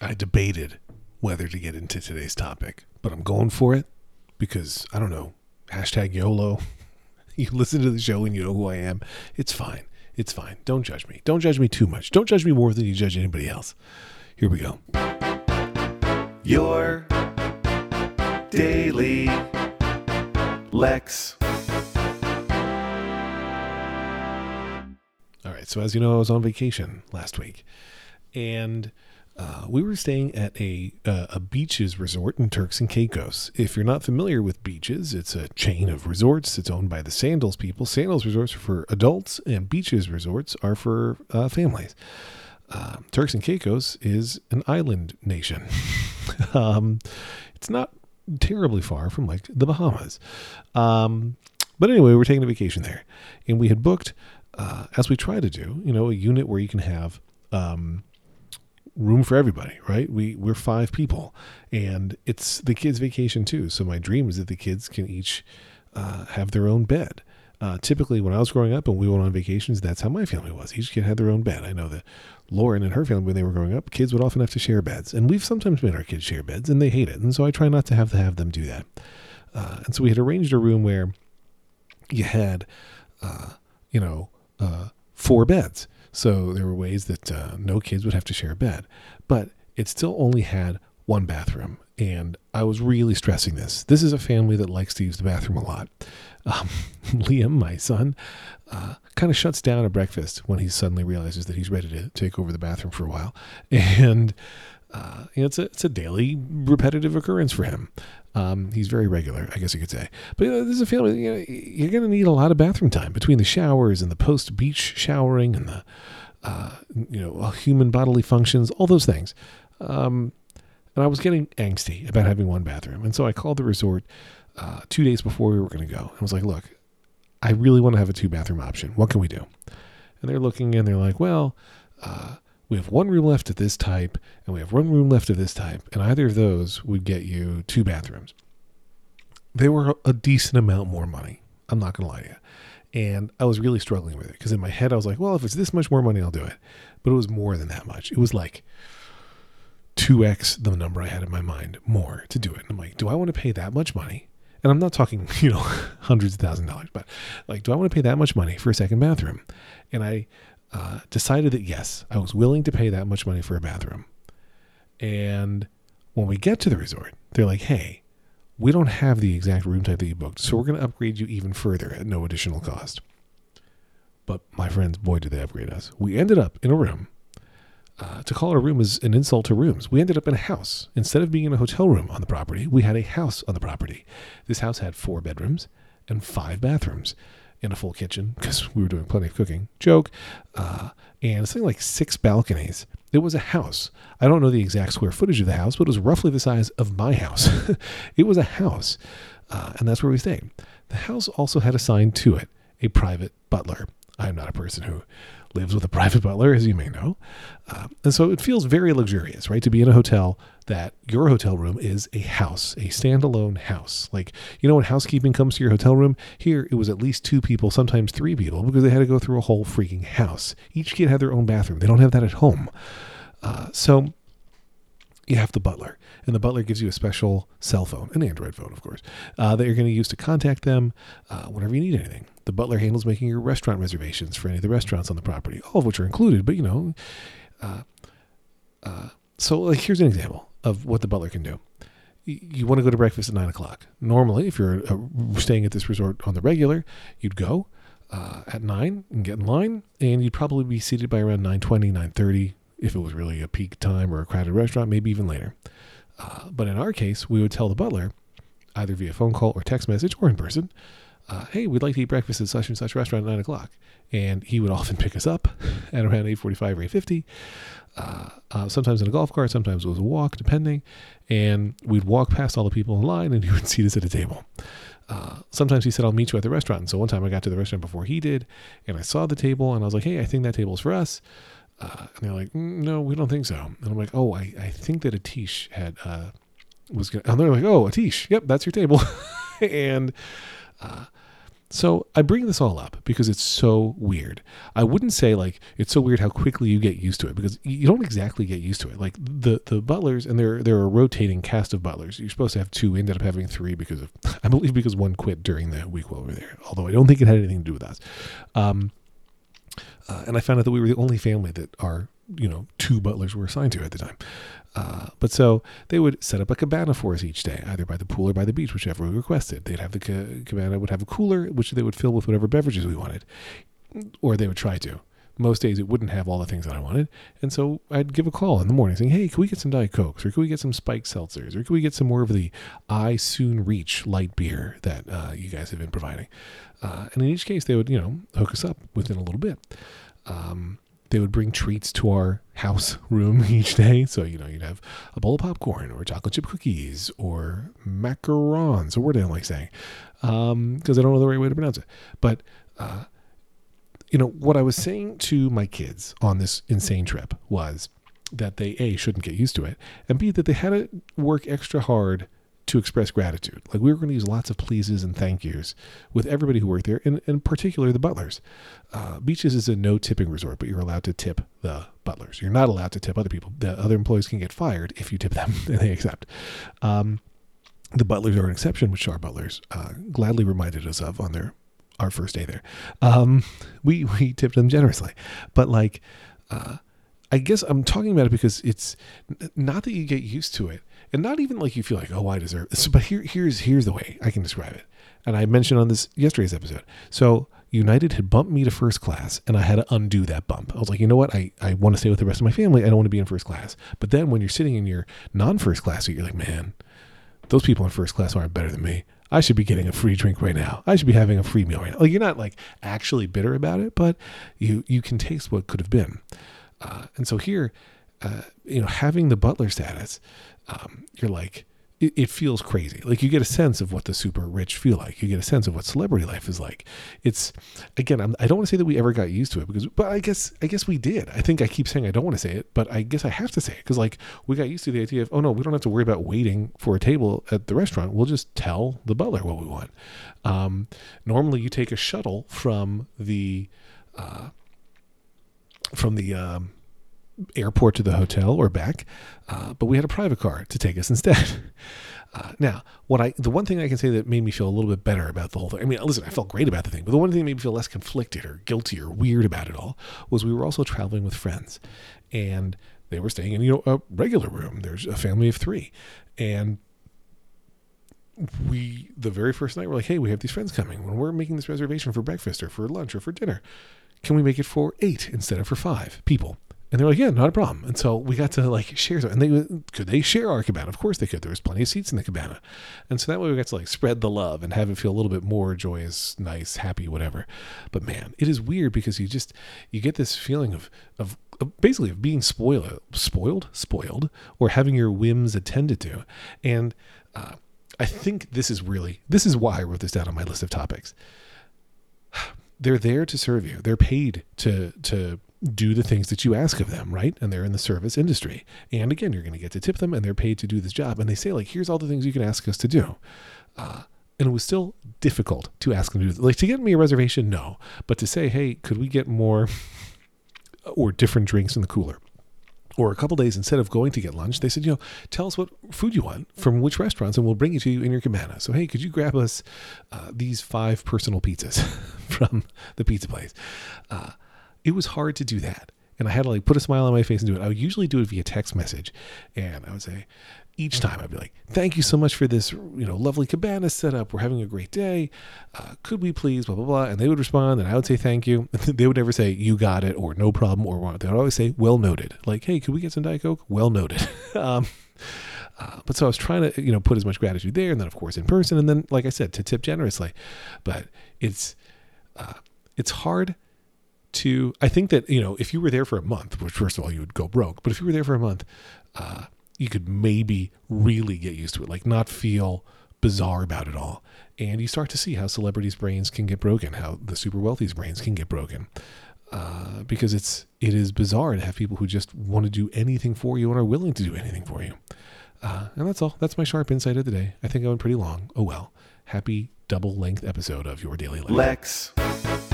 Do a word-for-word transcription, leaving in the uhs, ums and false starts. I debated whether to get into today's topic, but I'm going for it because, I don't know, hashtag YOLO. You listen to the show and you know who I am. It's fine. It's fine. Don't judge me. Don't judge me too much. Don't judge me more than you judge anybody else. Here we go. Your Daily Lex. All right. So as you know, I was on vacation last week, and uh, we were staying at a uh, a Beaches resort in Turks and Caicos. If you're not familiar with Beaches, it's a chain of resorts. It's owned by the Sandals people. Sandals resorts are for adults, and Beaches resorts are for uh, families. Uh, Turks and Caicos is an island nation. um, it's not terribly far from like the Bahamas. Um, but anyway, we're taking a vacation there, and we had booked, uh, as we try to do, you know, a unit where you can have, um, room for everybody, right? We we're five people, and it's the kids' vacation too. So my dream is that the kids can each, uh, have their own bed. Uh, typically when I was growing up and we went on vacations, that's how my family was. Each kid had their own bed. I know that Lauren and her family, when they were growing up, kids would often have to share beds. And we've sometimes made our kids share beds, and they hate it. And so I try not to have to have them do that. Uh, and so we had arranged a room where you had, uh, you know, uh, four beds. So there were ways that uh, no kids would have to share a bed. But it still only had one bathroom. And I was really stressing this. This is a family that likes to use the bathroom a lot. Um, Liam, my son, uh, kind of shuts down at breakfast when he suddenly realizes that he's ready to take over the bathroom for a while. And uh, you know, it's a, it's a daily repetitive occurrence for him. Um, he's very regular, I guess you could say. But you know, this is a family, you know, you're going to need a lot of bathroom time between the showers and the post-beach showering and the, uh, you know, human bodily functions, all those things. Um, and I was getting angsty about having one bathroom. And so I called the resort Uh, two days before we were going to go. I was like, look, I really want to have a two bathroom option. What can we do? And they're looking and they're like, well, uh, we have one room left of this type and we have one room left of this type. And either of those would get you two bathrooms. They were a decent amount more money. I'm not going to lie to you. And I was really struggling with it because in my head I was like, well, if it's this much more money, I'll do it. But it was more than that much. It was like two X the number I had in my mind more to do it. And I'm like, do I want to pay that much money? And I'm not talking, you know, hundreds of thousands of dollars, but like, do I want to pay that much money for a second bathroom? And I uh, decided that, yes, I was willing to pay that much money for a bathroom. And when we get to the resort, they're like, hey, we don't have the exact room type that you booked, so we're going to upgrade you even further at no additional cost. But my friends, boy, did they upgrade us. We ended up in a room. Uh, to call it a room is an insult to rooms. We ended up in a house. Instead of being in a hotel room on the property, we had a house on the property. This house had four bedrooms and five bathrooms and a full kitchen because we were doing plenty of cooking. Joke. Uh, and something like six balconies. It was a house. I don't know the exact square footage of the house, but it was roughly the size of my house. It was a house. Uh, and that's where we stayed. The house also had assigned to it a private butler. I'm not a person who lives with a private butler, as you may know. Uh, and so it feels very luxurious, right? To be in a hotel that your hotel room is a house, a standalone house. Like, you know, when housekeeping comes to your hotel room, here it was at least two people, sometimes three people, because they had to go through a whole freaking house. Each kid had their own bathroom. They don't have that at home. Uh, so you have the butler, and the butler gives you a special cell phone, an Android phone, of course, uh, that you're going to use to contact them uh, whenever you need anything. The butler handles making your restaurant reservations for any of the restaurants on the property, all of which are included, but you know, uh, uh, so like, here's an example of what the butler can do. You, you want to go to breakfast at nine o'clock. Normally, if you're uh, staying at this resort on the regular, you'd go uh, at nine and get in line, and you'd probably be seated by around nine twenty, nine thirty, if it was really a peak time or a crowded restaurant, maybe even later. Uh, but in our case, we would tell the butler, either via phone call or text message or in person, uh, hey, we'd like to eat breakfast at such and such restaurant at nine o'clock. And he would often pick us up at around eight forty-five or eight fifty, uh, uh, sometimes in a golf cart, sometimes it was a walk, depending. And we'd walk past all the people in line and he would seat us at a table. Uh, sometimes he said, I'll meet you at the restaurant. And so one time I got to the restaurant before he did, and I saw the table and I was like, hey, I think that table's for us. Uh, and they're like, no, we don't think so. And I'm like, oh, I, I think that Atish had, uh, was going to, and they're like, oh, Atish, yep, that's your table. and, uh, So I bring this all up because it's so weird. I wouldn't say like it's so weird how quickly you get used to it, because you don't exactly get used to it. Like the the butlers, and they're they're a rotating cast of butlers. You're supposed to have two, ended up having three because of, I believe because one quit during the week while we were there. Although I don't think it had anything to do with us. Um, uh, and I found out that we were the only family that our, you know, two butlers were assigned to at the time. Uh, but so they would set up a cabana for us each day, either by the pool or by the beach, whichever we requested. They'd have the ca- cabana would have a cooler, which they would fill with whatever beverages we wanted, or they would try to. Most days it wouldn't have all the things that I wanted. And so I'd give a call in the morning saying, hey, can we get some Diet Cokes, or can we get some Spike Seltzers, or can we get some more of the I Soon Reach light beer that uh, you guys have been providing? Uh, and in each case, they would, you know, hook us up within a little bit. Um, They would bring treats to our house room each day. So, you know, you'd have a bowl of popcorn or chocolate chip cookies or macarons, a word I don't like saying, because um, I don't know the right way to pronounce it. But, uh, you know, what I was saying to my kids on this insane trip was that they, A, shouldn't get used to it, and B, that they had to work extra hard to express gratitude. Like, we were going to use lots of pleases and thank yous with everybody who worked there, and, and in particular the butlers. Uh, Beaches is a no tipping resort, but you're allowed to tip the butlers. You're not allowed to tip other people. The other employees can get fired if you tip them, and they accept. Um, the butlers are an exception, which our butlers uh, gladly reminded us of on their our first day there. Um, we we tipped them generously, but like uh, I guess I'm talking about it because it's not that you get used to it. And not even like you feel like, oh, I deserve this. But here, here's here's the way I can describe it. And I mentioned on this yesterday's episode. So United had bumped me to first class, and I had to undo that bump. I was like, you know what? I, I want to stay with the rest of my family. I don't want to be in first class. But then when you're sitting in your non-first class seat, you're like, man, those people in first class aren't better than me. I should be getting a free drink right now. I should be having a free meal right now. Like, you're not like actually bitter about it, but you, you can taste what could have been. Uh, and so here, uh, you know, having the butler status, Um, you're like, it, it feels crazy. Like, you get a sense of what the super rich feel like. You get a sense of what celebrity life is like. It's, again, I'm, I don't want to say that we ever got used to it, because, but I guess, I guess we did. I think I keep saying I don't want to say it, but I guess I have to say it, because like we got used to the idea of, oh no, we don't have to worry about waiting for a table at the restaurant. We'll just tell the butler what we want. Um, normally you take a shuttle from the, uh, from the, um, airport to the hotel or back, uh, but we had a private car to take us instead. Uh, now, what I the one thing I can say that made me feel a little bit better about the whole thing, I mean, listen, I felt great about the thing, but the one thing that made me feel less conflicted or guilty or weird about it all was we were also traveling with friends, and they were staying in, you know, a regular room. There's a family of three, and we the very first night we're like, hey, we have these friends coming. When we're making this reservation for breakfast or for lunch or for dinner, can we make it for eight instead of for five people? And they're like, yeah, not a problem. And so we got to like share. And they could they share our cabana? Of course they could. There was plenty of seats in the cabana. And so that way we got to like spread the love and have it feel a little bit more joyous, nice, happy, whatever. But man, it is weird because you just, you get this feeling of, of, of basically of being spoiled, spoiled, spoiled, or having your whims attended to. And uh, I think this is really, this is why I wrote this down on my list of topics. They're there to serve you. They're paid to, to, do the things that you ask of them, right? And they're in the service industry. And again, you're going to get to tip them, and they're paid to do this job. And they say, like, here's all the things you can ask us to do. Uh, and it was still difficult to ask them to do this. Like, to get me a reservation, no. But to say, hey, could we get more or different drinks in the cooler? Or a couple days, instead of going to get lunch, they said, you know, tell us what food you want from which restaurants, and we'll bring it to you in your cabana. So, hey, could you grab us uh, these five personal pizzas from the pizza place? Uh, It was hard to do that. And I had to like put a smile on my face and do it. I would usually do it via text message. And I would say each time I'd be like, thank you so much for this, you know, lovely cabana setup. We're having a great day. Uh, could we please, blah, blah, blah. And they would respond, and I would say, thank you. They would never say, you got it, or no problem, or what. They would always say, well noted. Like, hey, could we get some Diet Coke? Well noted. um, uh, but so I was trying to, you know, put as much gratitude there. And then of course in person. And then, like I said, to tip generously, but it's, uh, it's hard to, I think that, you know, if you were there for a month, which first of all, you would go broke, but if you were there for a month, uh, you could maybe really get used to it, like not feel bizarre about it all. And you start to see how celebrities' brains can get broken, how the super wealthy's brains can get broken. Uh, because it's, it is bizarre to have people who just want to do anything for you and are willing to do anything for you. Uh, and that's all. That's my sharp insight of the day. I think I went pretty long. Oh well. Happy double-length episode of Your Daily Lex. Lex.